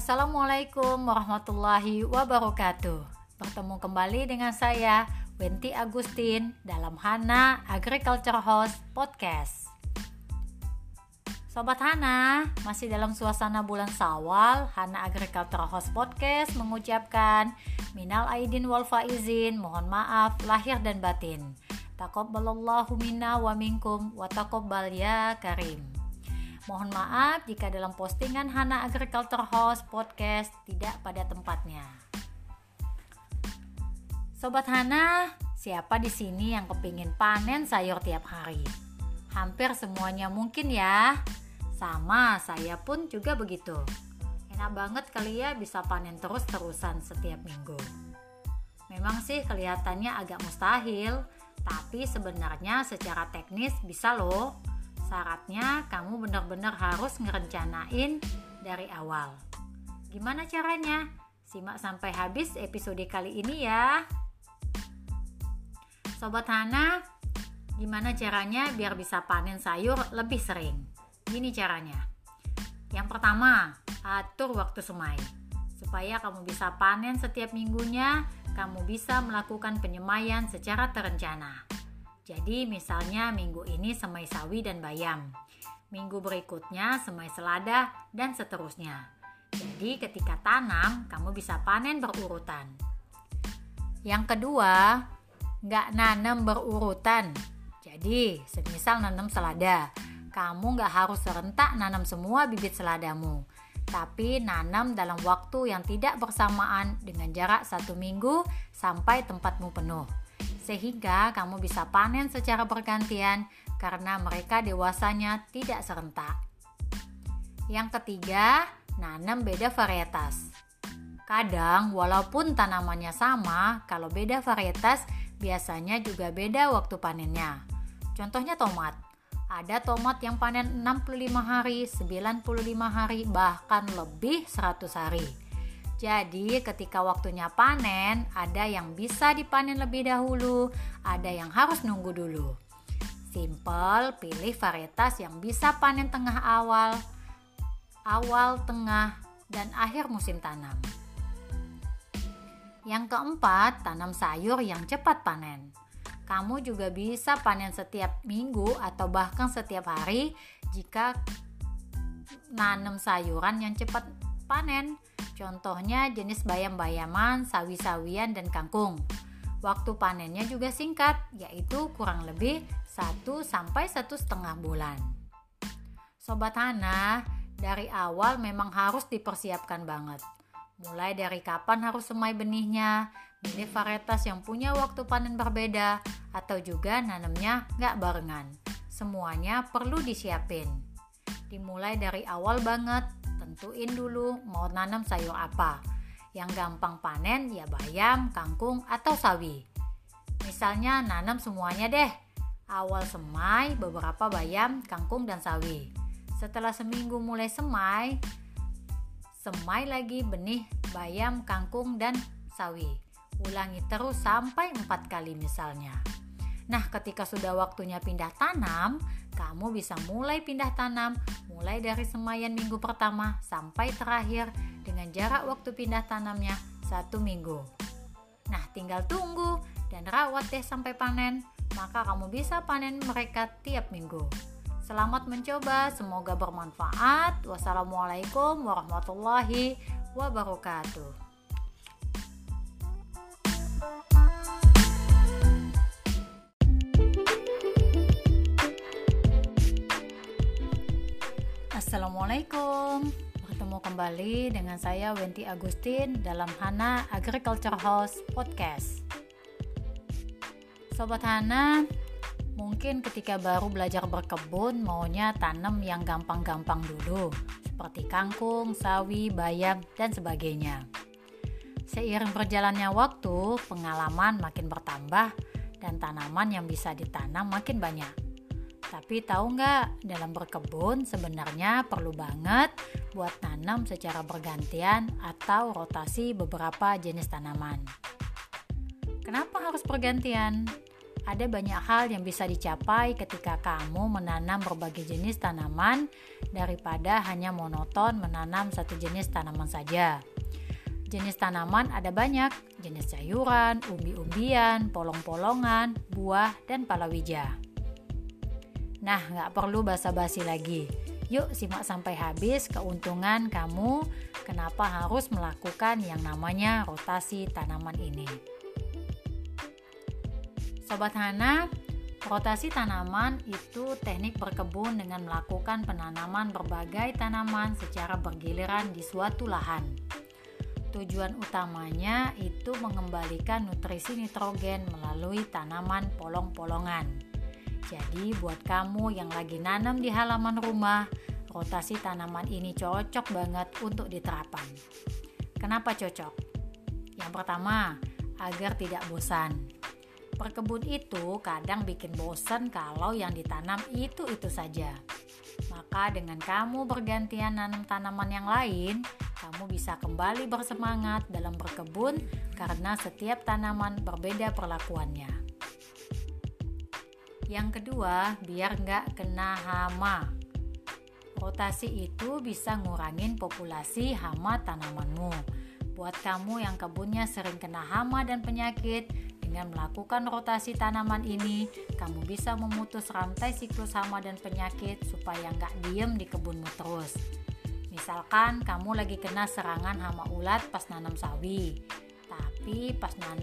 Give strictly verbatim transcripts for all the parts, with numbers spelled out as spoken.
Assalamualaikum warahmatullahi wabarakatuh. Bertemu kembali dengan saya Wenti Agustin dalam HANA Agriculture Host Podcast. Sobat HANA, masih dalam suasana bulan Syawal, HANA Agriculture Host Podcast mengucapkan minal aidin wal faizin, mohon maaf lahir dan batin. Taqabbalallahu minna wa minkum wa taqabbal ya karim. Mohon maaf jika dalam postingan HANA Agriculture Host Podcast tidak pada tempatnya. Sobat HANA, siapa di sini yang kepingin panen sayur tiap hari? Hampir semuanya mungkin ya. Sama, saya pun juga begitu. Enak banget kali ya bisa panen terus-terusan setiap minggu. Memang sih kelihatannya agak mustahil, tapi sebenarnya secara teknis bisa loh. Syaratnya kamu benar-benar harus ngerencanain dari awal. Gimana caranya? Simak sampai habis episode kali ini ya. Sobat HANA, gimana caranya biar bisa panen sayur lebih sering? Gini caranya. Yang pertama, atur waktu semai. Supaya kamu bisa panen setiap minggunya, kamu bisa melakukan penyemaian secara terencana. Jadi misalnya minggu ini semai sawi dan bayam, minggu berikutnya semai selada dan seterusnya. Jadi ketika tanam kamu bisa panen berurutan. Yang kedua, gak nanam berurutan. Jadi semisal nanam selada, kamu gak harus serentak nanam semua bibit seladamu, tapi nanam dalam waktu yang tidak bersamaan dengan jarak satu minggu sampai tempatmu penuh. Sehingga kamu bisa panen secara bergantian karena mereka dewasanya tidak serentak. Yang ketiga, nanam beda varietas. Kadang walaupun tanamannya sama, kalau beda varietas biasanya juga beda waktu panennya. Contohnya tomat. Ada tomat yang panen enam puluh lima hari, sembilan puluh lima hari, bahkan lebih seratus hari. Jadi ketika waktunya panen, ada yang bisa dipanen lebih dahulu, ada yang harus nunggu dulu. Simple, pilih varietas yang bisa panen tengah awal, awal, tengah, dan akhir musim tanam. Yang keempat, tanam sayur yang cepat panen. Kamu juga bisa panen setiap minggu atau bahkan setiap hari jika nanam sayuran yang cepat panen. Contohnya jenis bayam-bayaman, sawi-sawian, dan kangkung. Waktu panennya juga singkat, yaitu kurang lebih satu sampai satu koma lima bulan. Sobat HANA, dari awal memang harus dipersiapkan banget. Mulai dari kapan harus semai benihnya, milih varietas yang punya waktu panen berbeda, atau juga nanamnya nggak barengan. Semuanya perlu disiapin. Dimulai dari awal banget, tentuin dulu mau nanam sayur apa. Yang gampang panen ya bayam, kangkung, atau sawi. Misalnya nanam semuanya deh. Awal semai beberapa bayam, kangkung, dan sawi. Setelah seminggu mulai semai, semai lagi benih bayam, kangkung, dan sawi. Ulangi terus sampai empat kali misalnya. Nah, ketika sudah waktunya pindah tanam, kamu bisa mulai pindah tanam mulai dari semaian minggu pertama sampai terakhir dengan jarak waktu pindah tanamnya satu minggu. Nah, tinggal tunggu dan rawat deh sampai panen, maka kamu bisa panen mereka tiap minggu. Selamat mencoba, semoga bermanfaat. Wassalamualaikum warahmatullahi wabarakatuh. Assalamualaikum, bertemu kembali dengan saya Wenti Agustin dalam HANA Agriculture Host Podcast. Sobat HANA, mungkin ketika baru belajar berkebun maunya tanam yang gampang-gampang dulu, seperti kangkung, sawi, bayam, dan sebagainya. Seiring berjalannya waktu, pengalaman makin bertambah dan tanaman yang bisa ditanam makin banyak. Tapi tahu nggak, dalam berkebun sebenarnya perlu banget buat nanam secara bergantian atau rotasi beberapa jenis tanaman. Kenapa harus bergantian? Ada banyak hal yang bisa dicapai ketika kamu menanam berbagai jenis tanaman daripada hanya monoton menanam satu jenis tanaman saja. Jenis tanaman ada banyak, jenis sayuran, umbi-umbian, polong-polongan, buah, dan palawija. Nah, nggak perlu basa-basi lagi. Yuk simak sampai habis keuntungan kamu kenapa harus melakukan yang namanya rotasi tanaman ini. Sobat Hana, rotasi tanaman itu teknik berkebun dengan melakukan penanaman berbagai tanaman secara bergiliran di suatu lahan. Tujuan utamanya itu mengembalikan nutrisi nitrogen melalui tanaman polong-polongan. Jadi buat kamu yang lagi nanam di halaman rumah, rotasi tanaman ini cocok banget untuk diterapkan. Kenapa cocok? Yang pertama, agar tidak bosan. Perkebun itu kadang bikin bosan kalau yang ditanam itu-itu saja. Maka dengan kamu bergantian nanam tanaman yang lain, kamu bisa kembali bersemangat dalam berkebun karena setiap tanaman berbeda perlakuannya. Yang kedua, biar nggak kena hama. Rotasi itu bisa ngurangin populasi hama tanamanmu. Buat kamu yang kebunnya sering kena hama dan penyakit, dengan melakukan rotasi tanaman ini, kamu bisa memutus rantai siklus hama dan penyakit supaya nggak diem di kebunmu terus. Misalkan kamu lagi kena serangan hama ulat pas nanam sawi, tapi pas nan,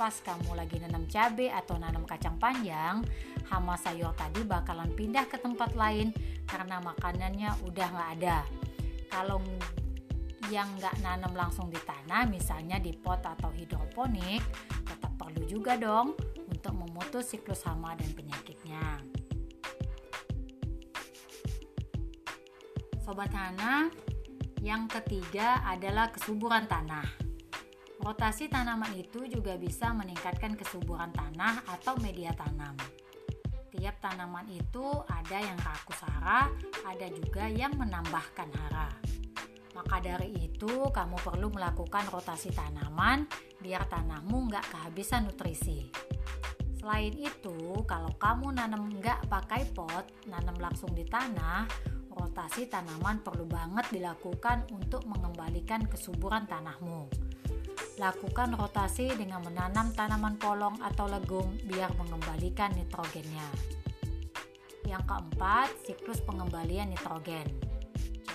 pas kamu lagi nanam cabai atau nanam kacang panjang, hama sayur tadi bakalan pindah ke tempat lain karena makanannya udah nggak ada. Kalau yang nggak nanam langsung di tanah, misalnya di pot atau hidroponik, tetap perlu juga dong untuk memutus siklus hama dan penyakitnya. Sobat Hana, yang ketiga adalah kesuburan tanah. Rotasi tanaman itu juga bisa meningkatkan kesuburan tanah atau media tanam. Tiap tanaman itu ada yang rakus hara, ada juga yang menambahkan hara. Maka dari itu, kamu perlu melakukan rotasi tanaman biar tanahmu nggak kehabisan nutrisi. Selain itu, kalau kamu nanam nggak pakai pot, nanam langsung di tanah, rotasi tanaman perlu banget dilakukan untuk mengembalikan kesuburan tanahmu. Lakukan rotasi dengan menanam tanaman polong atau legum biar mengembalikan nitrogennya. Yang keempat, siklus pengembalian nitrogen.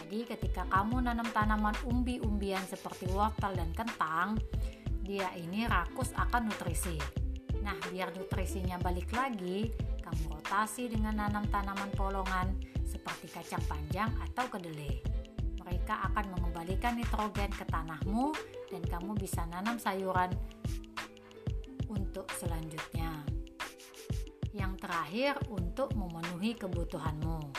Jadi ketika kamu nanam tanaman umbi-umbian seperti wortel dan kentang, dia ini rakus akan nutrisi. Nah, biar nutrisinya balik lagi, kamu rotasi dengan nanam tanaman polongan seperti kacang panjang atau kedelai. Mereka akan mengembalikan nitrogen ke tanahmu dan kamu bisa nanam sayuran untuk selanjutnya. Yang terakhir, untuk memenuhi kebutuhanmu.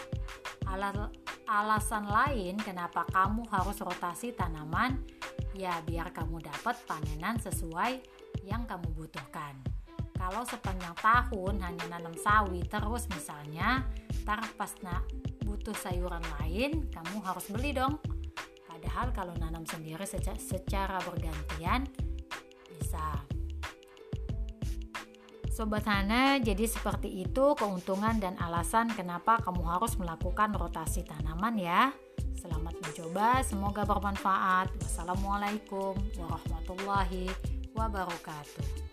Alat Alasan lain kenapa kamu harus rotasi tanaman, ya biar kamu dapat panenan sesuai yang kamu butuhkan. Kalau sepanjang tahun hanya nanam sawi terus misalnya, ntar pas nak butuh sayuran lain kamu harus beli dong. Padahal kalau nanam sendiri secara, secara bergantian bisa. Sobat Hana, jadi seperti itu keuntungan dan alasan kenapa kamu harus melakukan rotasi tanaman ya. Selamat mencoba, semoga bermanfaat. Wassalamualaikum warahmatullahi wabarakatuh.